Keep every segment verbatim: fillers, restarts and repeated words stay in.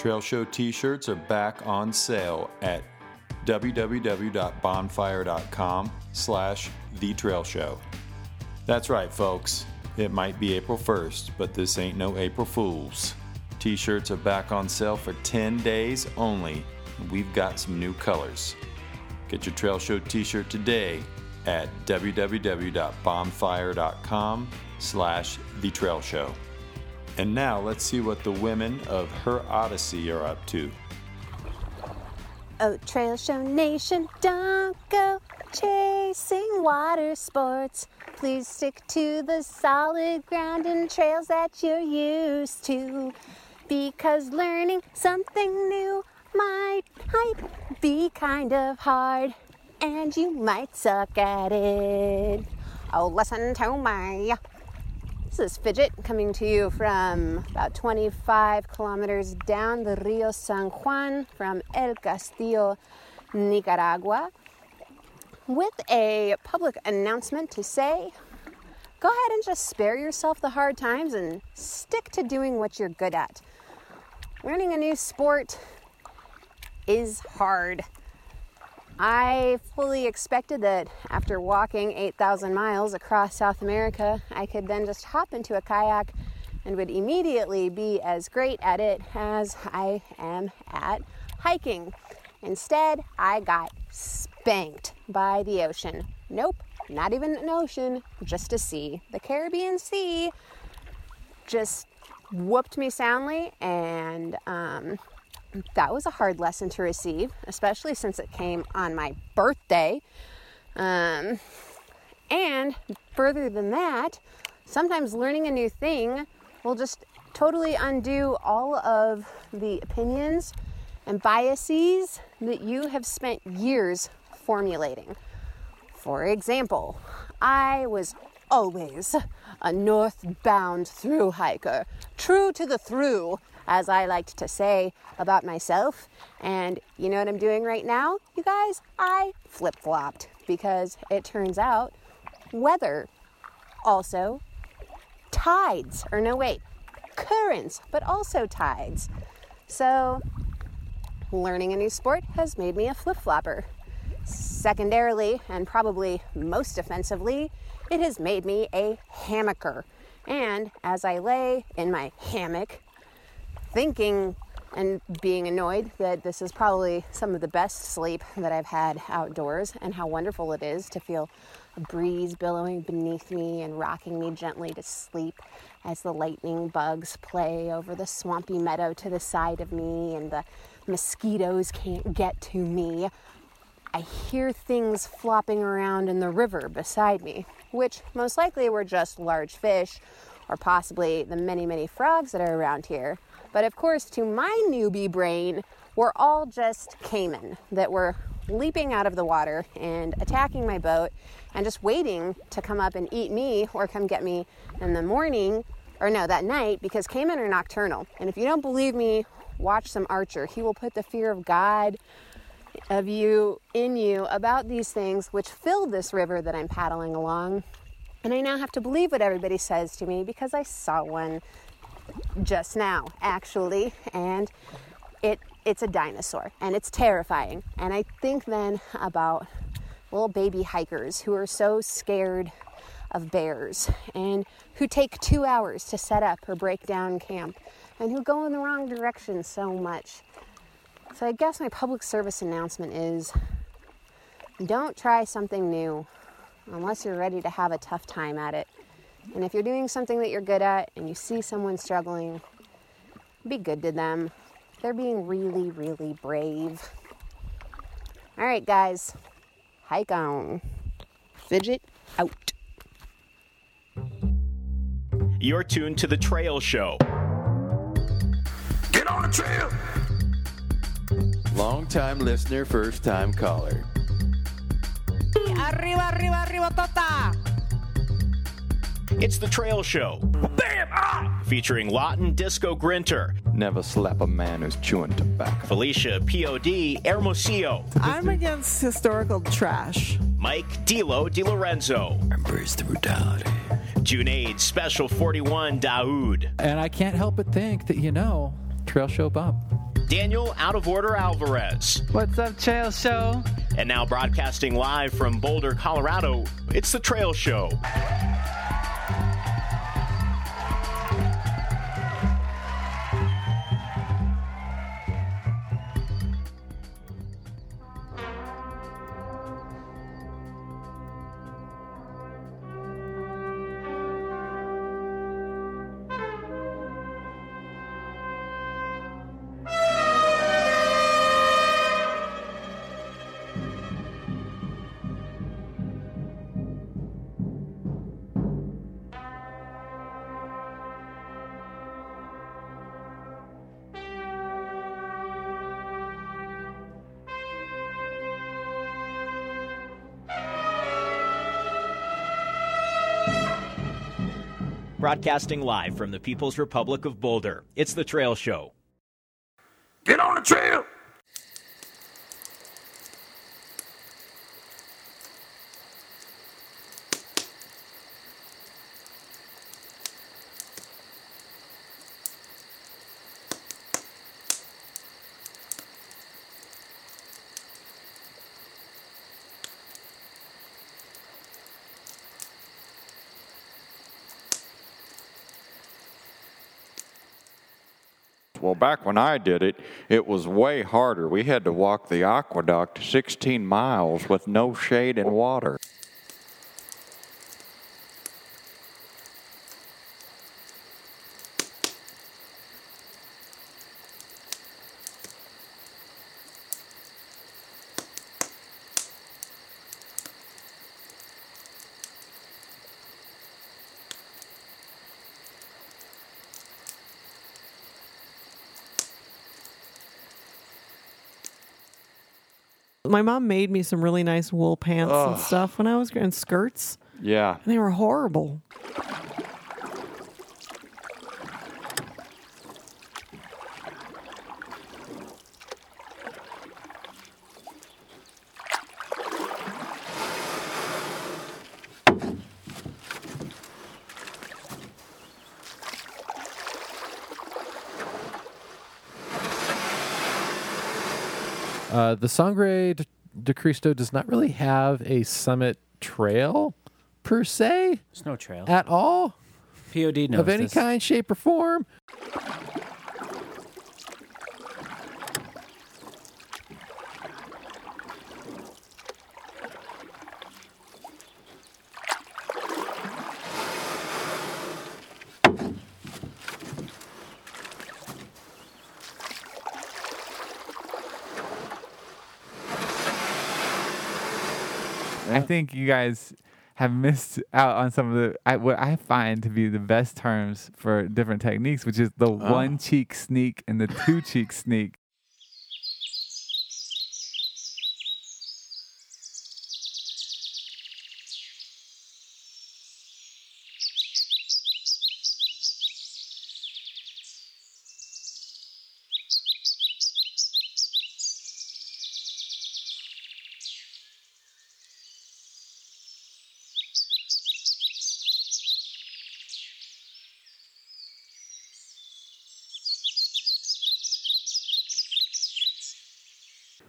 Trail Show t-shirts are back on sale at www.bonfire.com slash The Trail Show. That's right, folks. It might be April first, but this ain't no April Fools. T-shirts are back on sale for ten days only, and we've got some new colors. Get your Trail Show t-shirt today at www.bonfire.com slash The Trail Show. And now let's see what the women of HerOdyssey are up to. Oh, Trail Show Nation, don't go chasing water sports. Please stick to the solid ground and trails that you're used to, because learning something new might, might be kind of hard, and you might suck at it. Oh, listen to me. This is Fidget coming to you from about twenty-five kilometers down the Rio San Juan from El Castillo, Nicaragua, with a public announcement to say, go ahead and just spare yourself the hard times and stick to doing what you're good at. Learning a new sport is hard. I fully expected that after walking eight thousand miles across South America, I could then just hop into a kayak and would immediately be as great at it as I am at hiking. Instead, I got spanked by the ocean. Nope, not even an ocean, just a sea. The Caribbean Sea just whooped me soundly, and um... that was a hard lesson to receive, especially since it came on my birthday. Um, and further than that, sometimes learning a new thing will just totally undo all of the opinions and biases that you have spent years formulating. For example, I was always a northbound through hiker, true to the through, as I liked to say about myself. And you know what I'm doing right now, you guys? I flip-flopped, because it turns out weather, also tides, or no wait, currents, but also tides. So learning a new sport has made me a flip-flopper. Secondarily, and probably most offensively, it has made me a hammocker. And as I lay in my hammock, thinking and being annoyed that this is probably some of the best sleep that I've had outdoors, and how wonderful it is to feel a breeze billowing beneath me and rocking me gently to sleep as the lightning bugs play over the swampy meadow to the side of me and the mosquitoes can't get to me. I hear things flopping around in the river beside me, which most likely were just large fish or possibly the many, many frogs that are around here. But of course, to my newbie brain, were all just caiman that were leaping out of the water and attacking my boat and just waiting to come up and eat me or come get me in the morning, or no, that night, because caiman are nocturnal. And if you don't believe me, watch some Archer. He will put the fear of God of you in you about these things, which filled this river that I'm paddling along. And I now have to believe what everybody says to me, because I saw one just now, actually, and it it's a dinosaur, and it's terrifying. And I think then about little baby hikers who are so scared of bears, and who take two hours to set up or break down camp, and who go in the wrong direction so much. So I guess my public service announcement is, don't try something new unless you're ready to have a tough time at it. And if you're doing something that you're good at and you see someone struggling, be good to them. They're being really, really brave. All right, guys, hike on. Fidget out. You're tuned to The Trail Show. Get on the trail! Long-time listener, first-time caller. Arriba, arriba, arriba, tota! It's The Trail Show. Bam! Ah! Featuring Lawton Disco Grinter. Never slap a man who's chewing tobacco. Felicia P O D. Hermosillo. I'm against historical trash. Mike Dilo DiLorenzo. Embrace the brutality. Junaid Special forty-one Daoud. And I can't help but think that, you know, Trail Show Bob. Daniel Out of Order Alvarez. What's up, Trail Show? And now broadcasting live from Boulder, Colorado, it's The Trail Show. Broadcasting live from the People's Republic of Boulder, it's The Trail Show. Get on the trail! Well, back when I did it, it was way harder. We had to walk the aqueduct sixteen miles with no shade and water. My mom made me some really nice wool pants Ugh. and stuff when I was in skirts. Yeah. And they were horrible. Uh, the Sangre de Cristo does not really have a summit trail, per se. There's no trail. At all. P O D knows of any this. kind, shape, or form. I think you guys have missed out on some of the I, what I find to be the best terms for different techniques, which is the oh. one cheek sneak and the two cheek sneak.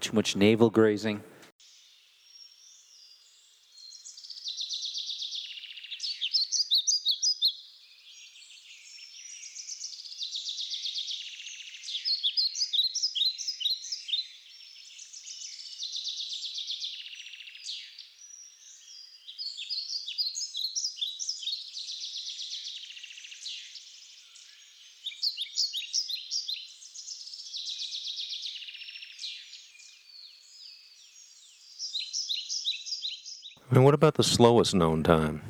Too much navel grazing. And what about the slowest known time?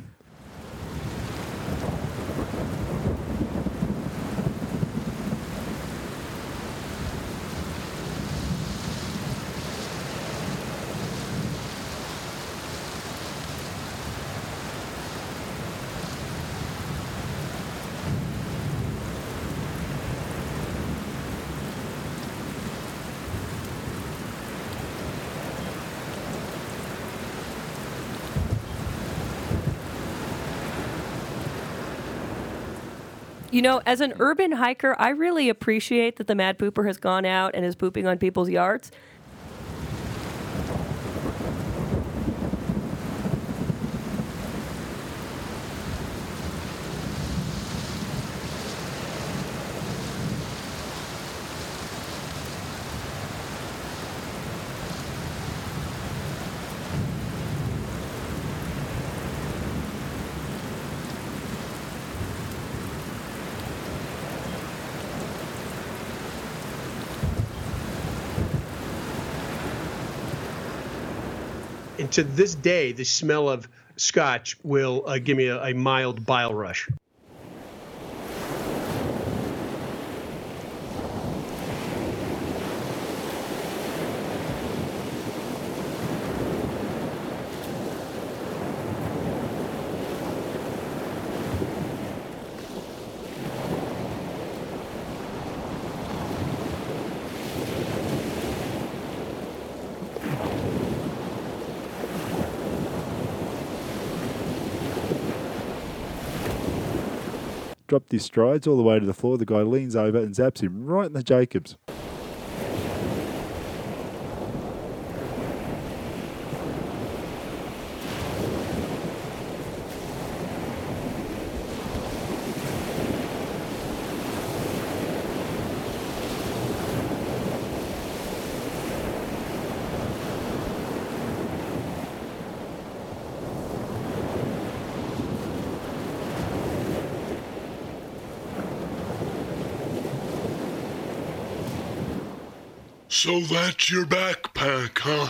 You know, as an urban hiker, I really appreciate that the Mad Pooper has gone out and is pooping on people's yards. And to this day, the smell of scotch will uh, give me a, a mild bile rush. Dropped his strides all the way to the floor. The guy leans over and zaps him right in the Jacobs. So that's your backpack, huh?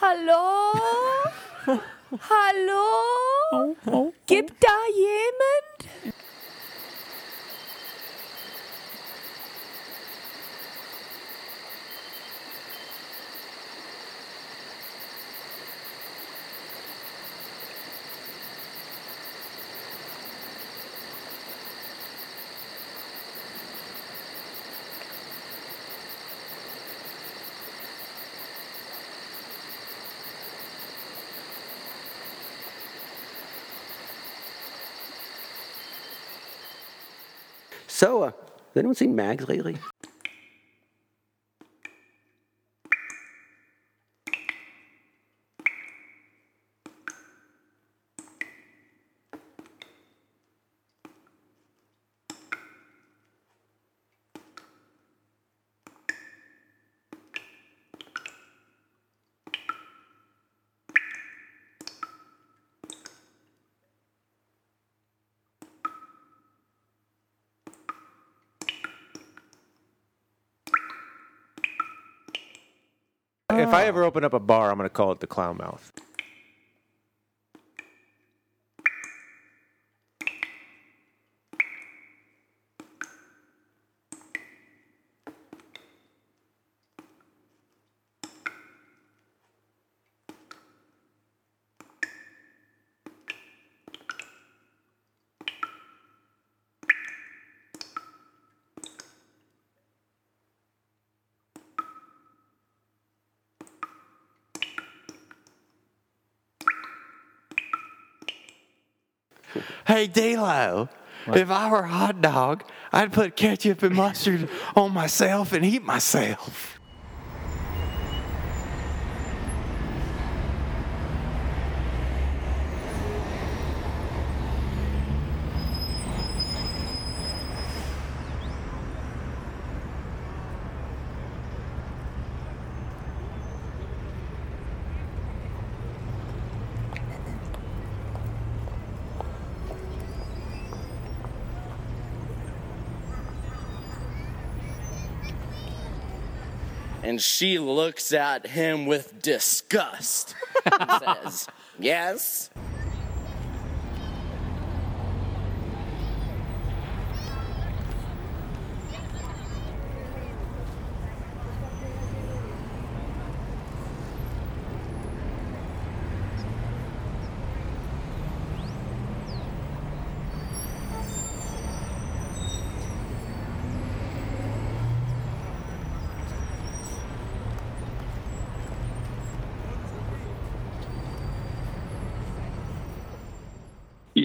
Hallo? Hallo? Oh, oh. Gibt da jemand? So, uh, has anyone seen Mags lately? If I ever open up a bar, I'm going to call it the Clown Mouth. Hey, D-Lo, what? If I were a hot dog, I'd put ketchup and mustard on myself and eat myself. And she looks at him with disgust and says, yes.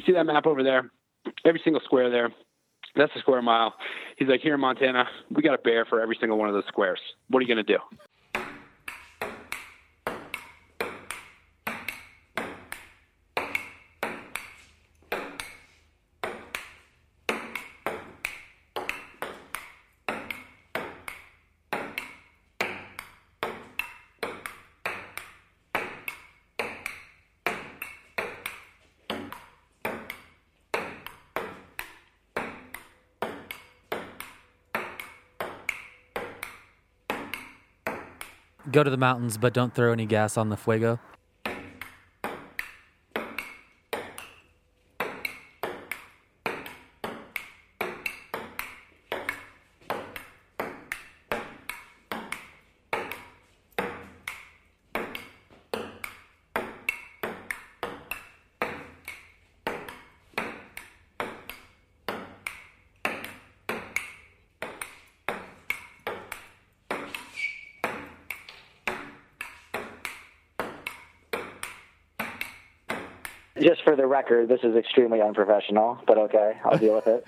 see that map over there? Every single square there, that's a square mile. He's like, here in Montana, we got a bear for every single one of those squares. What are you going to do? Go to the mountains, but don't throw any gas on the fuego. Just for the record, this is extremely unprofessional, but okay, I'll deal with it.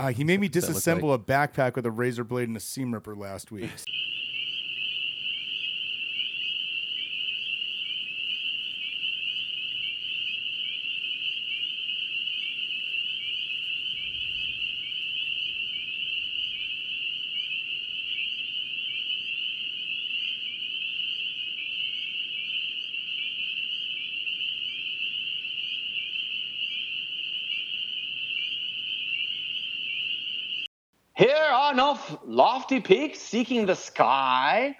Uh, he made me disassemble like... a backpack with a razor blade and a seam ripper last week. Off lofty peaks seeking the sky.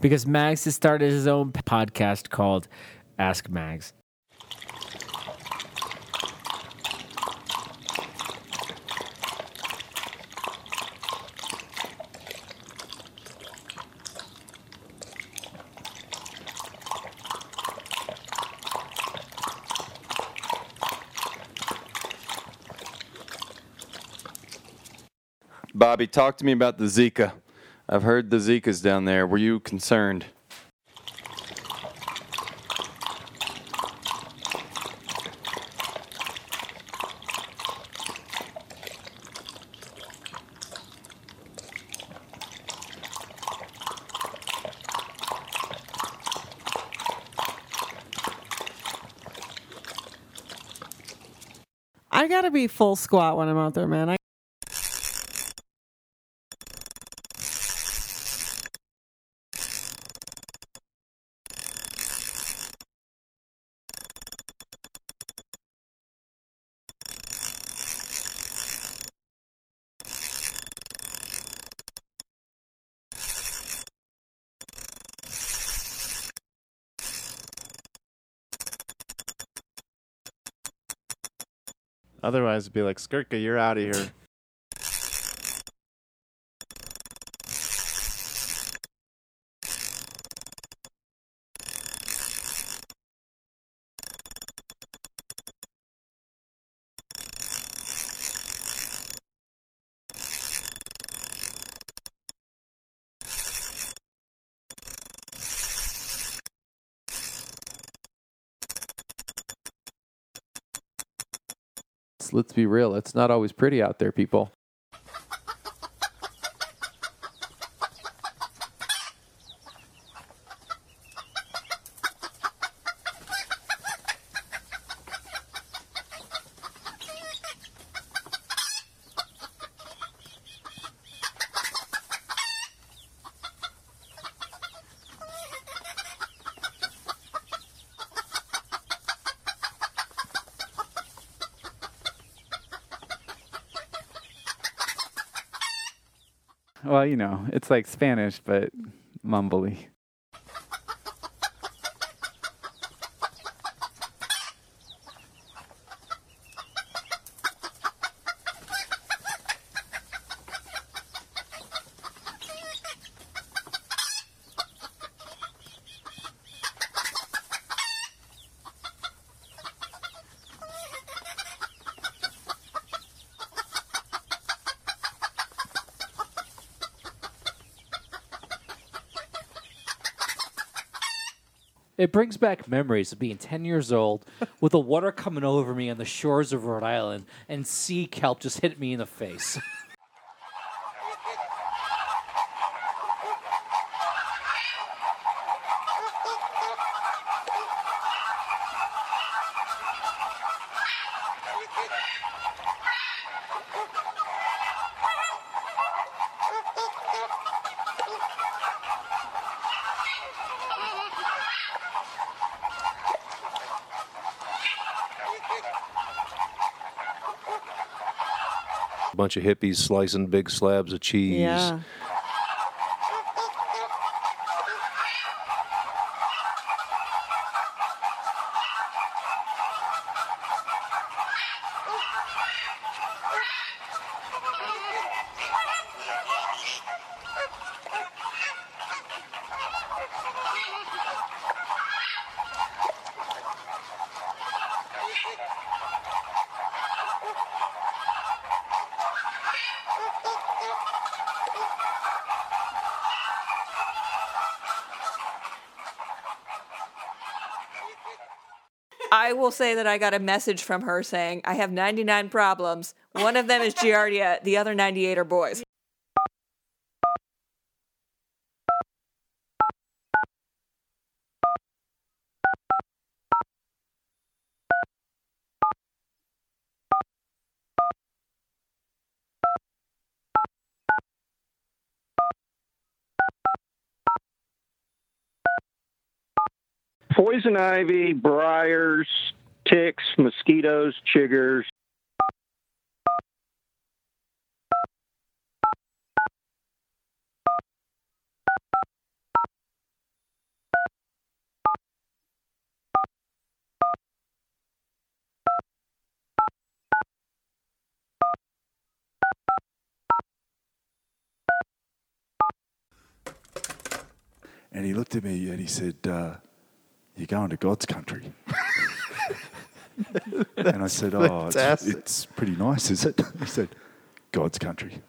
Because Mags has started his own podcast called Ask Mags. Bobby, talk to me about the Zika. I've heard the Zika's down there. Were you concerned? I gotta be full squat when I'm out there, man. I- Otherwise, it'd be like, Skirka, you're out of here. let's let's be real. It's not always pretty out there, people. Well, you know, it's like Spanish, but mumbly. It brings back memories of being ten years old with the water coming over me on the shores of Rhode Island and sea kelp just hit me in the face. Bunch of hippies slicing big slabs of cheese. Yeah. I will say that I got a message from her saying, I have ninety-nine problems. One of them is Giardia. The other ninety-eight are boys. Poison ivy, briars, ticks, mosquitoes, chiggers. And he looked at me and he said, uh, you're going to God's country. And I said, oh, it's, it's pretty nice, is it? He said, God's country.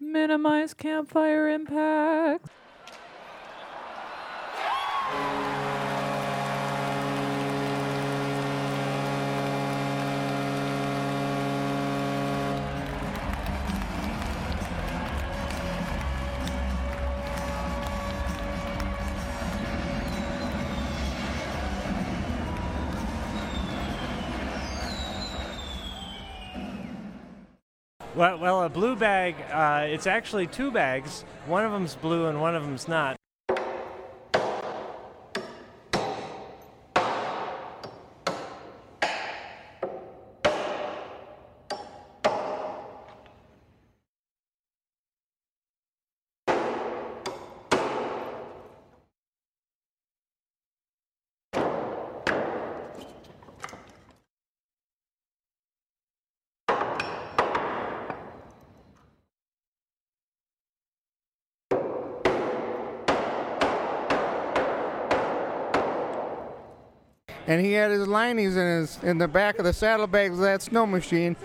Minimize campfire impact. Well, well, a blue bag, uh, it's actually two bags. One of them's blue and one of them's not. and he had his linings in his in the back of the saddlebags of that snow machine.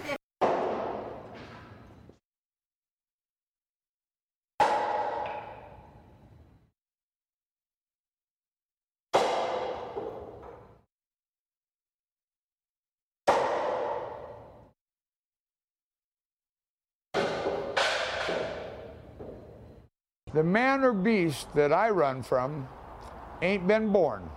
The man or beast that I run from ain't been born.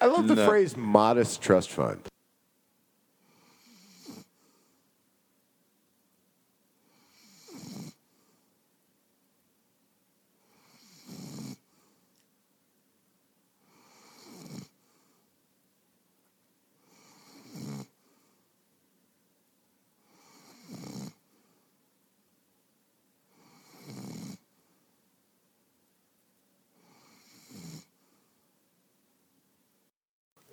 I love the no. phrase modest trust fund.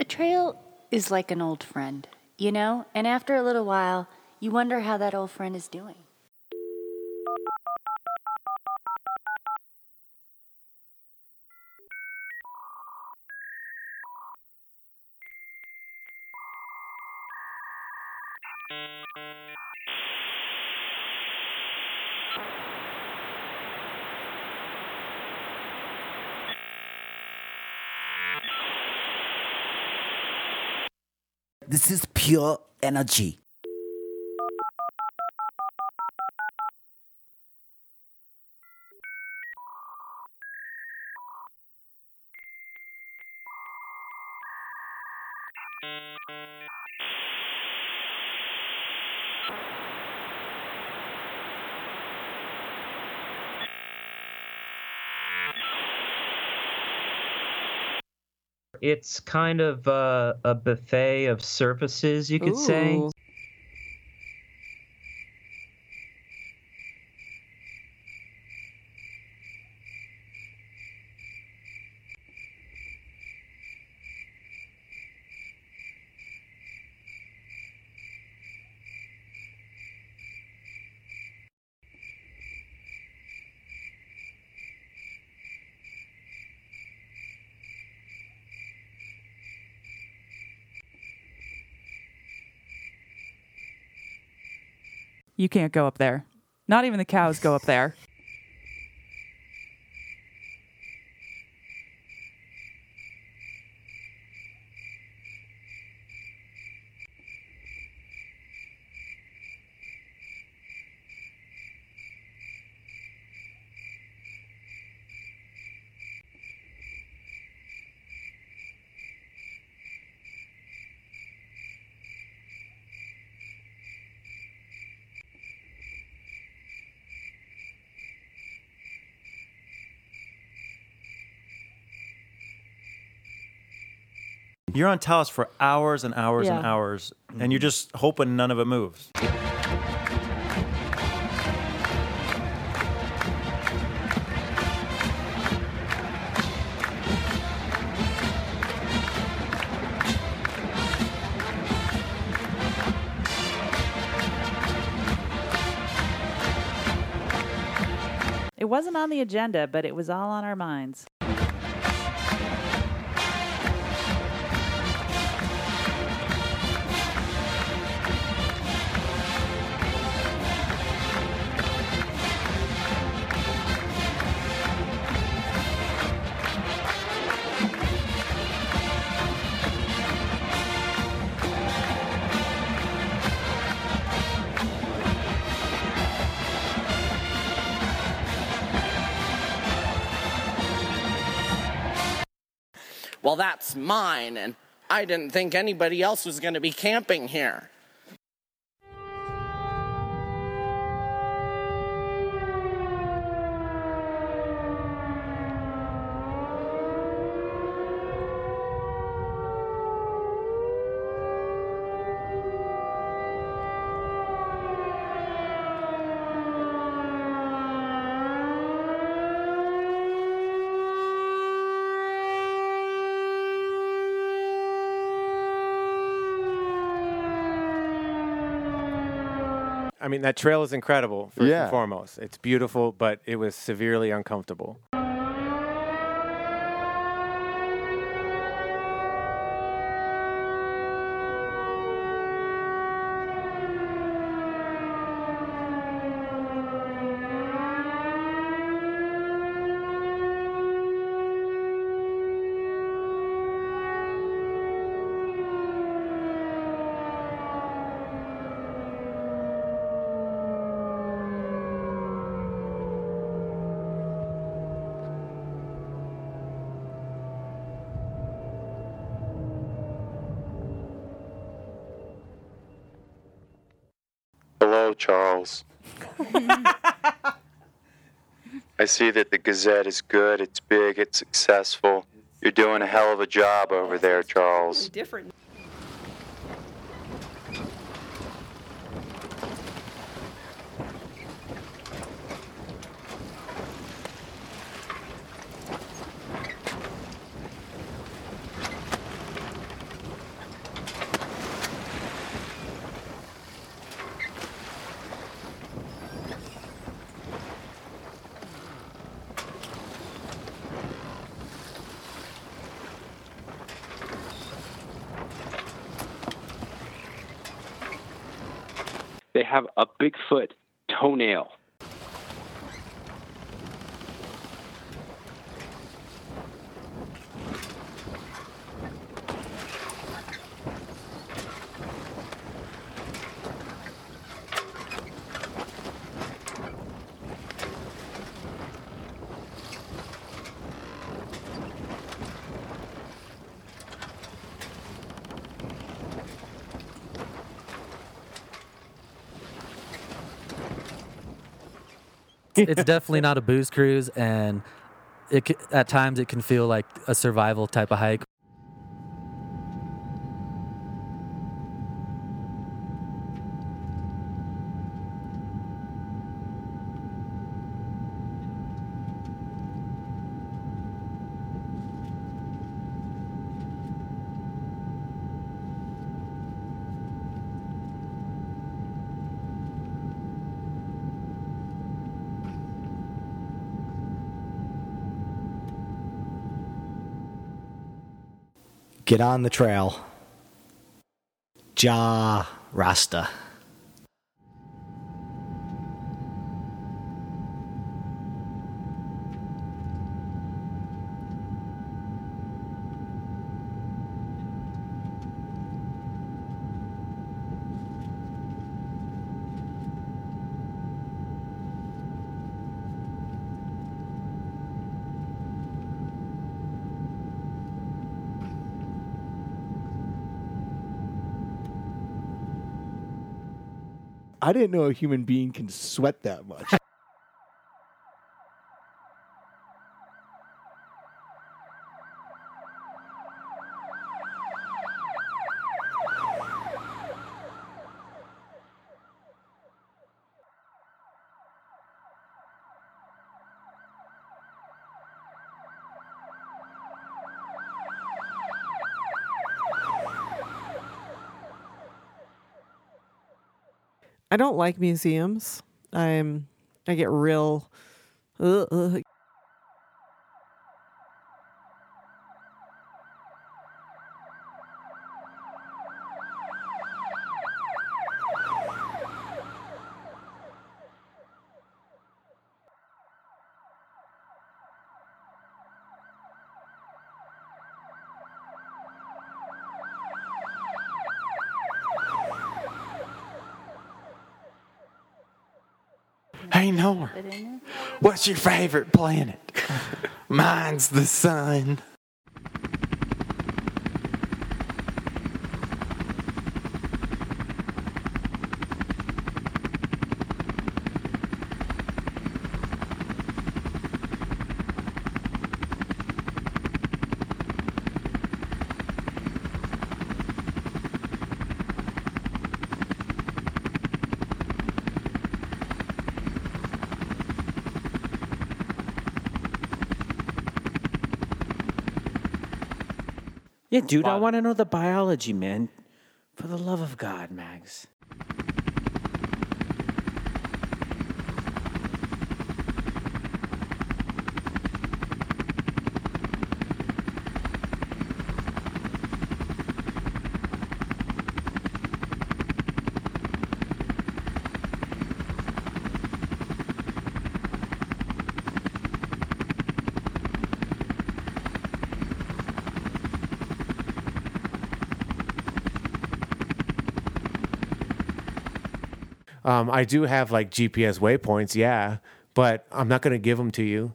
Trail is like an old friend, you know? And after a little while, you wonder how that old friend is doing. This is pure energy. It's kind of uh, a buffet of surfaces, you could Ooh. say. You can't go up there. Not even the cows go up there. You're on Talos for hours and hours yeah. and hours, and you're just hoping none of it moves. It wasn't on the agenda, but it was all on our minds. Well, that's mine, and I didn't think anybody else was going to be camping here. I mean, that trail is incredible, first yeah. and foremost. It's beautiful, but it was severely uncomfortable. Charles. I see that the Gazette is good, it's big, it's successful. You're doing a hell of a job over there, Charles. Different. Have a Bigfoot toenail. It's definitely not a booze cruise, and it at times it can feel like a survival type of hike. Get on the trail. Ja Rasta. I didn't know a human being can sweat that much. I don't like museums. I'm, I get real... Uh, uh. What's your favorite planet? Mine's the sun. Yeah, dude, I want to know the biology, man. For the love of God, Mags. Um, I do have like G P S waypoints, yeah, but I'm not going to give them to you.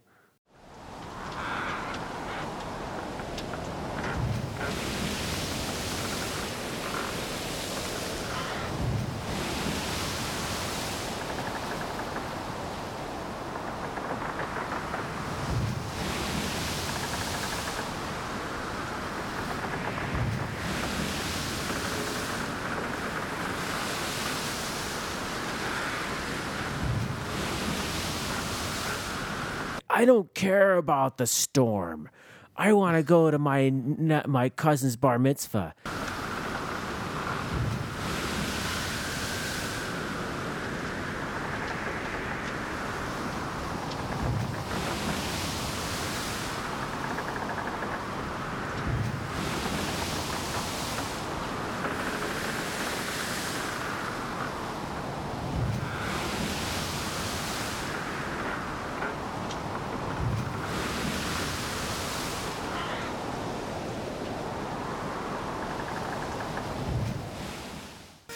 I don't care about the storm. I want to go to my my cousin's bar mitzvah.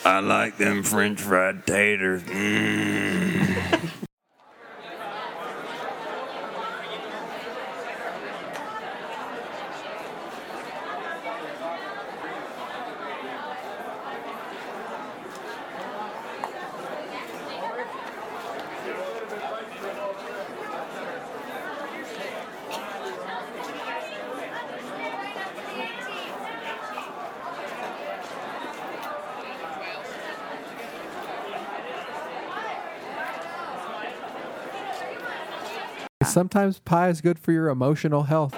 I like them French fried taters. Mm. Sometimes pie is good for your emotional health.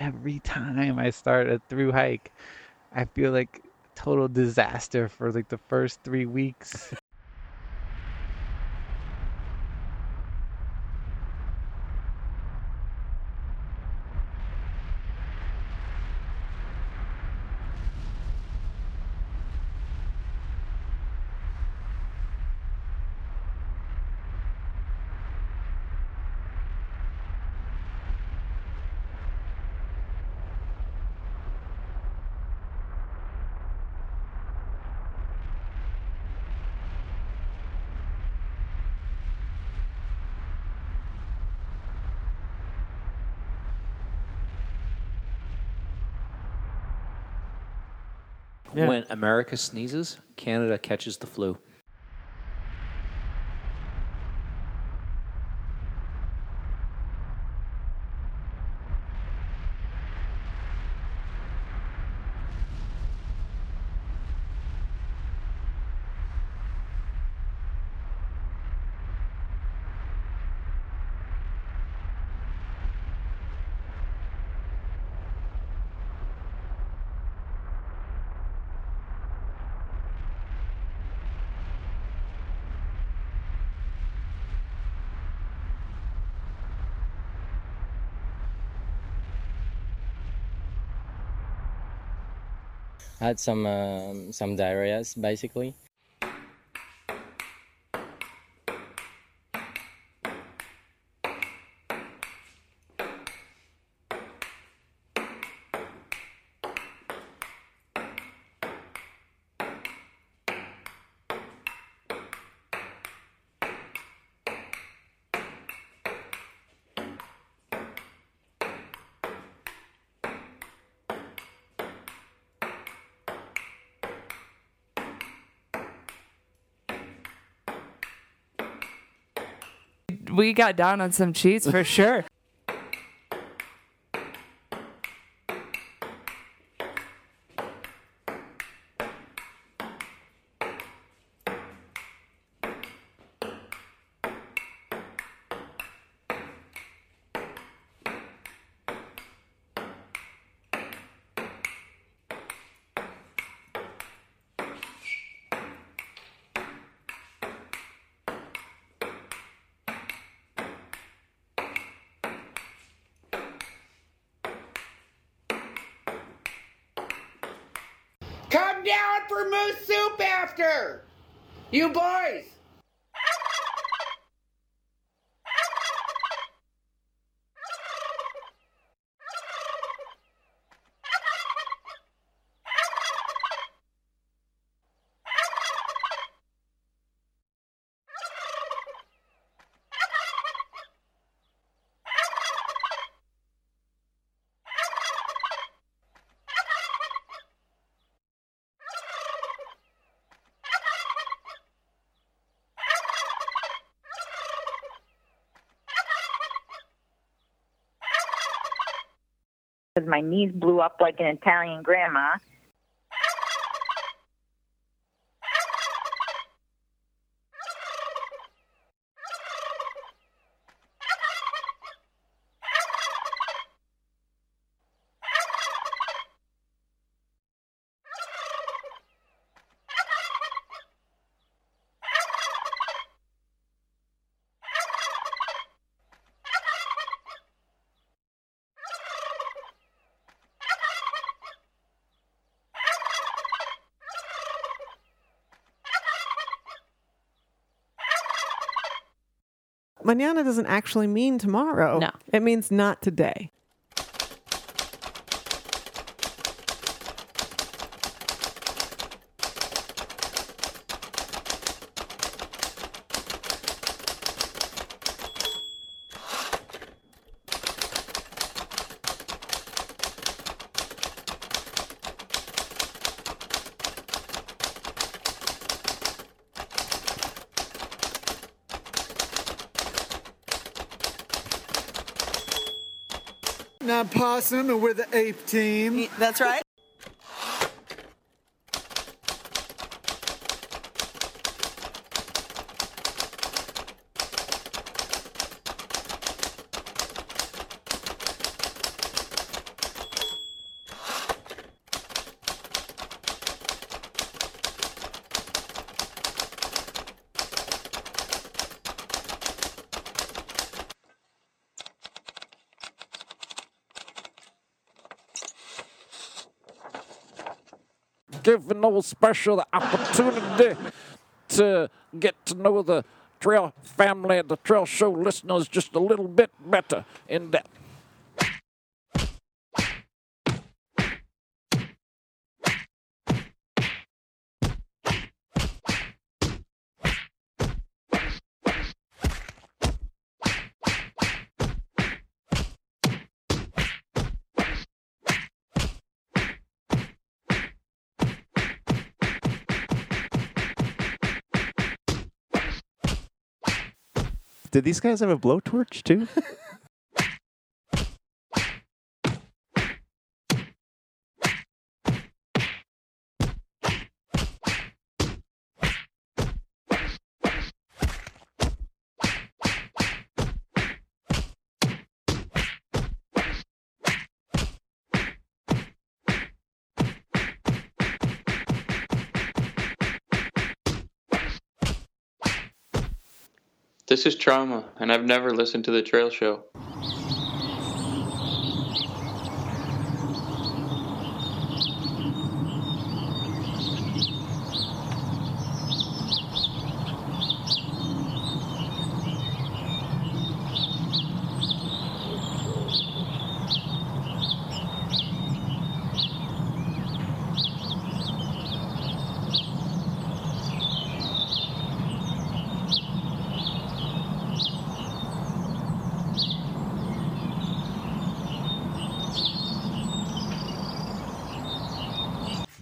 Every time I start a through hike, I feel like total disaster for like the first three weeks. Yeah. When America sneezes, Canada catches the flu. I had some uh, some diarrhea, basically. We got down on some cheats for sure. come down for moose soup after. You boys. My knees blew up like an Italian grandma. Mañana doesn't actually mean tomorrow. No. It means not today. I'm Possum, and we're the ape team. That's right. Giving old Special the opportunity to get to know the Trail family and the Trail Show listeners just a little bit better in depth. Did these guys have a blowtorch, too? This is Trauma, and I've never listened to The Trail Show.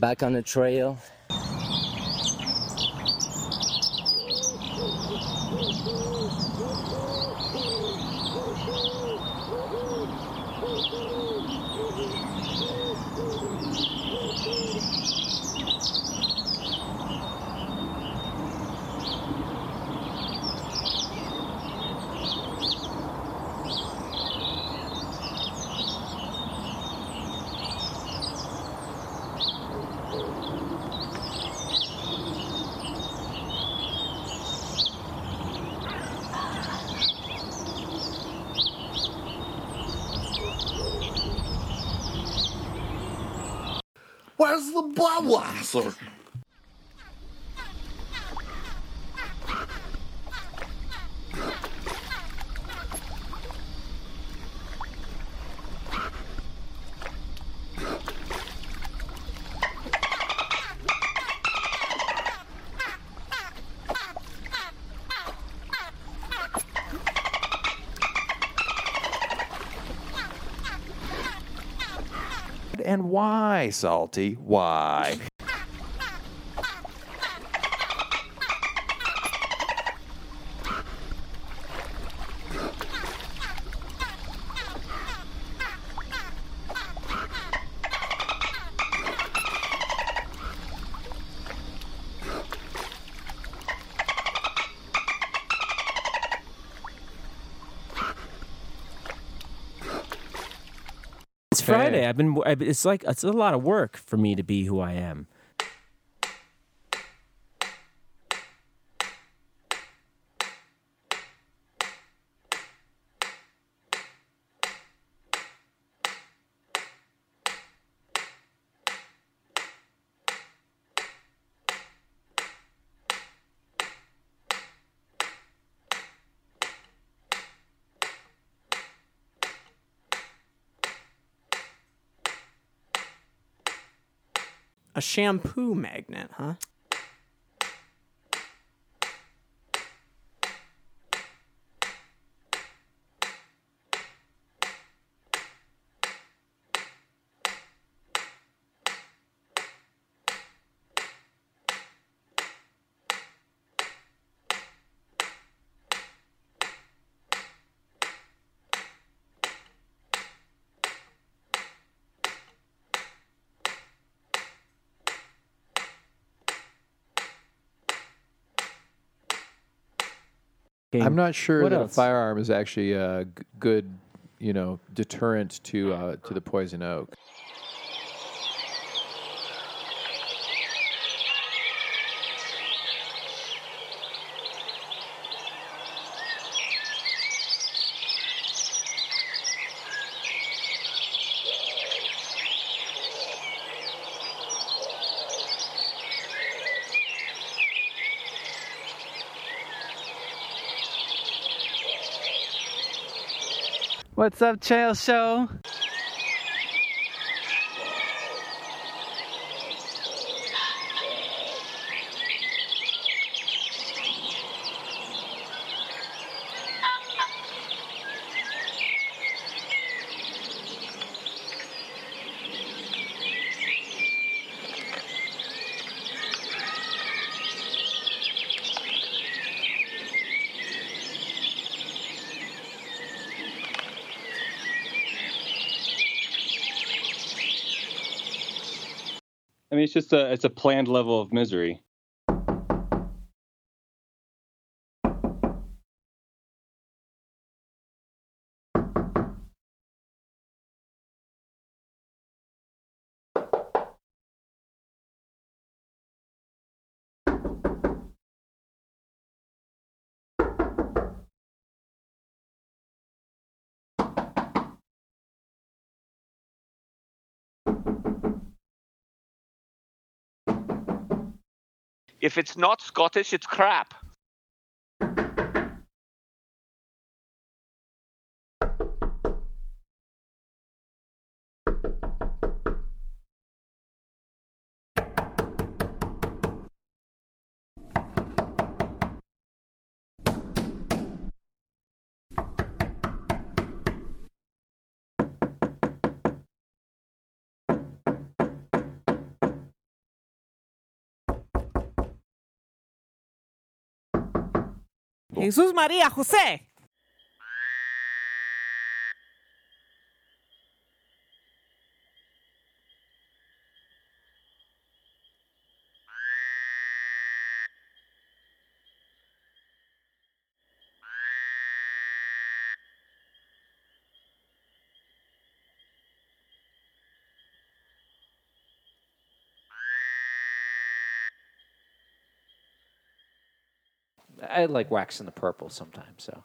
Back on the trail. Where's the bloodlasser? And why, Salty? Why? It's Friday. I've been. It's like it's a lot of work for me to be who I am. A shampoo magnet, huh? Game. I'm not sure what that else? A firearm is actually a g- good, you know, deterrent to uh, to the poison oak. What's up, Trail Show? It's just a it's a planned level of misery. If it's not Scottish, it's crap. Jesús María José. I like waxing the purple sometimes, so.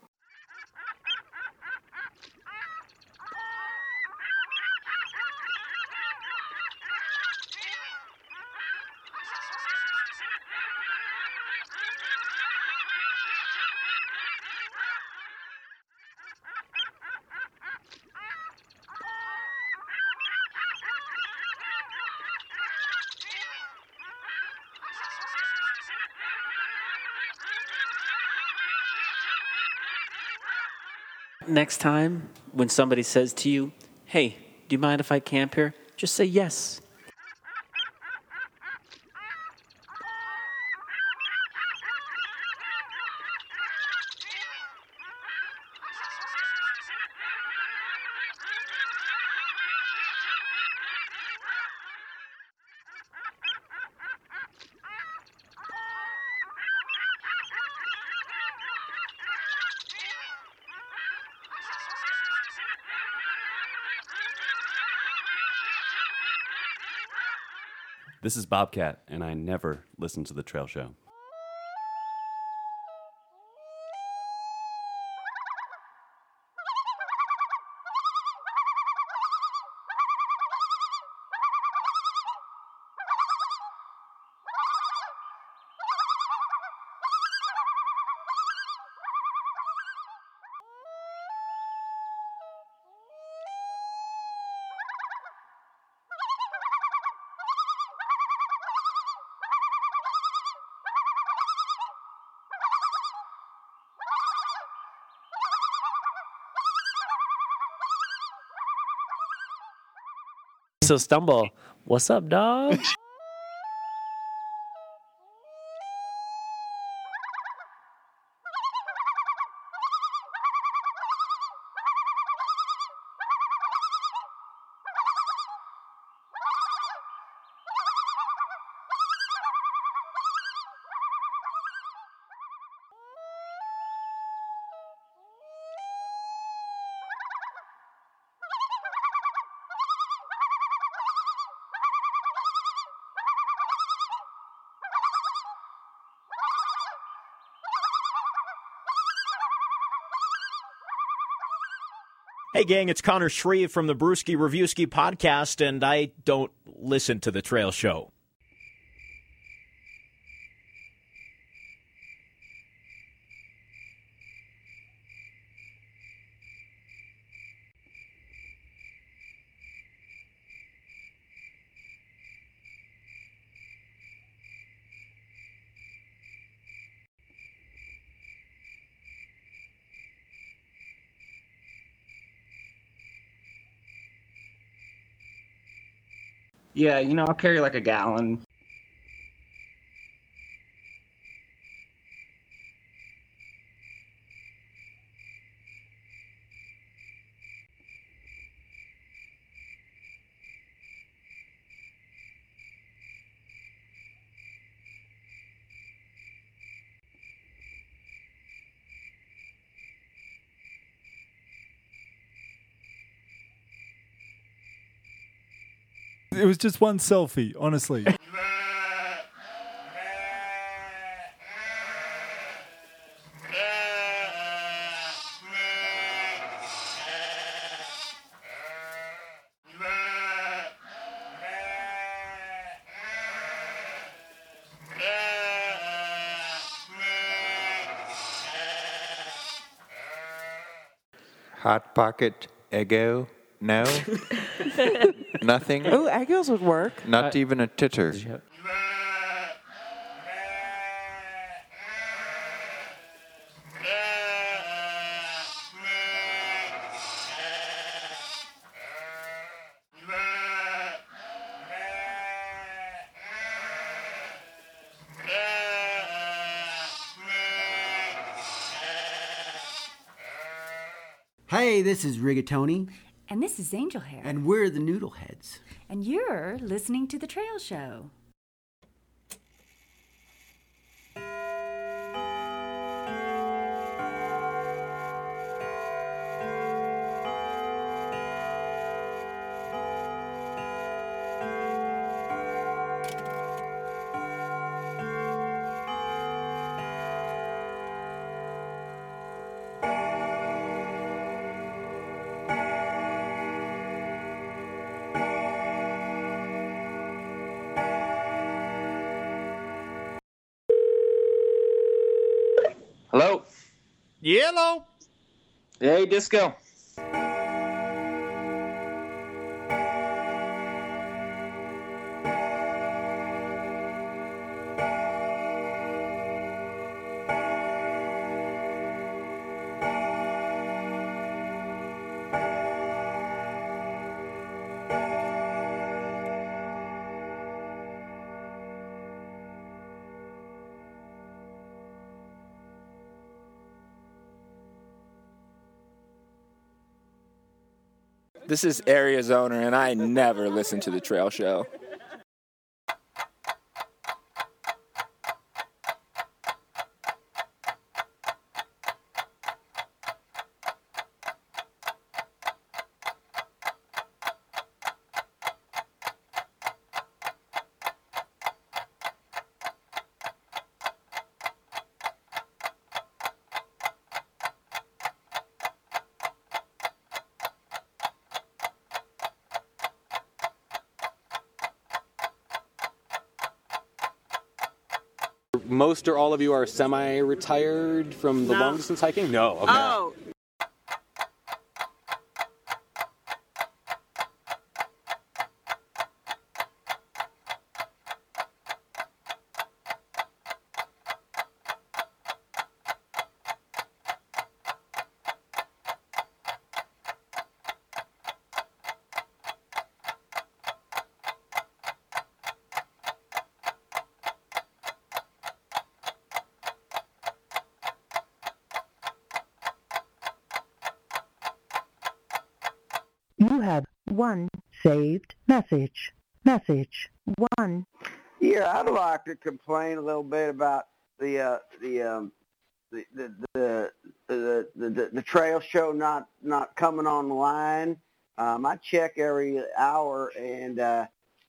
Next time, when somebody says to you, hey, do you mind if I camp here? Just say yes. This is Bobcat, and I never listen to The Trail Show. So Stumble, what's up, dog? Hey, gang, it's Connor Shreve from the Brewski Reviewski podcast, and I don't listen to The Trail Show. Yeah, you know, I'll carry like a gallon. It was just one selfie, honestly. Hot Pocket, Eggo, no. Nothing. Oh, eggos would work. Not uh, even a titter. Yeah. Hey, this is Rigatoni. And this is Angel Hair. And we're the Noodleheads. And you're listening to The Trail Show. Yellow. Hey, Disco. This is Area's Owner, and I never listen to The Trail Show. Most or all of you are semi-retired from the no. long distance hiking? No. Okay. Oh. One saved message. Message one. Yeah, I'd like to complain a little bit about the uh, the, um, the, the, the, the the the the trail show not, not coming online. Um, I check every hour, and uh,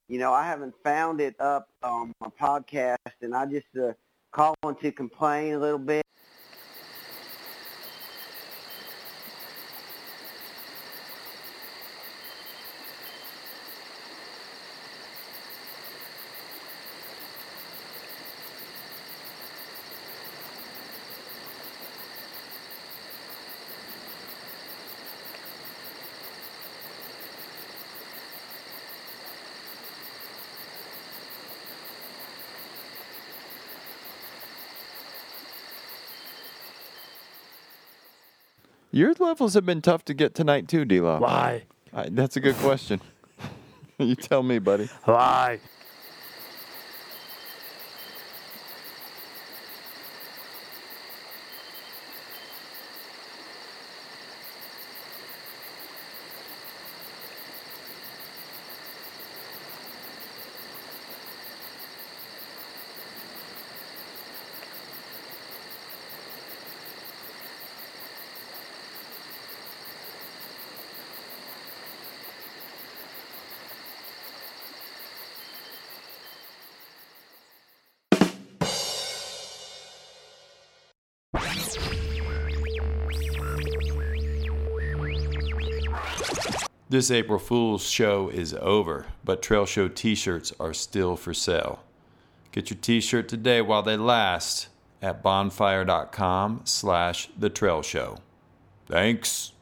you know I haven't found it up on my podcast, and I just uh, call in to complain a little bit. Your levels have been tough to get tonight, too, D-Law. Why? I, that's a good question. You tell me, buddy. Why? This April Fool's show is over, but Trail Show t-shirts are still for sale. Get your t-shirt today while they last at bonfire dot com slash the trail show. Thanks.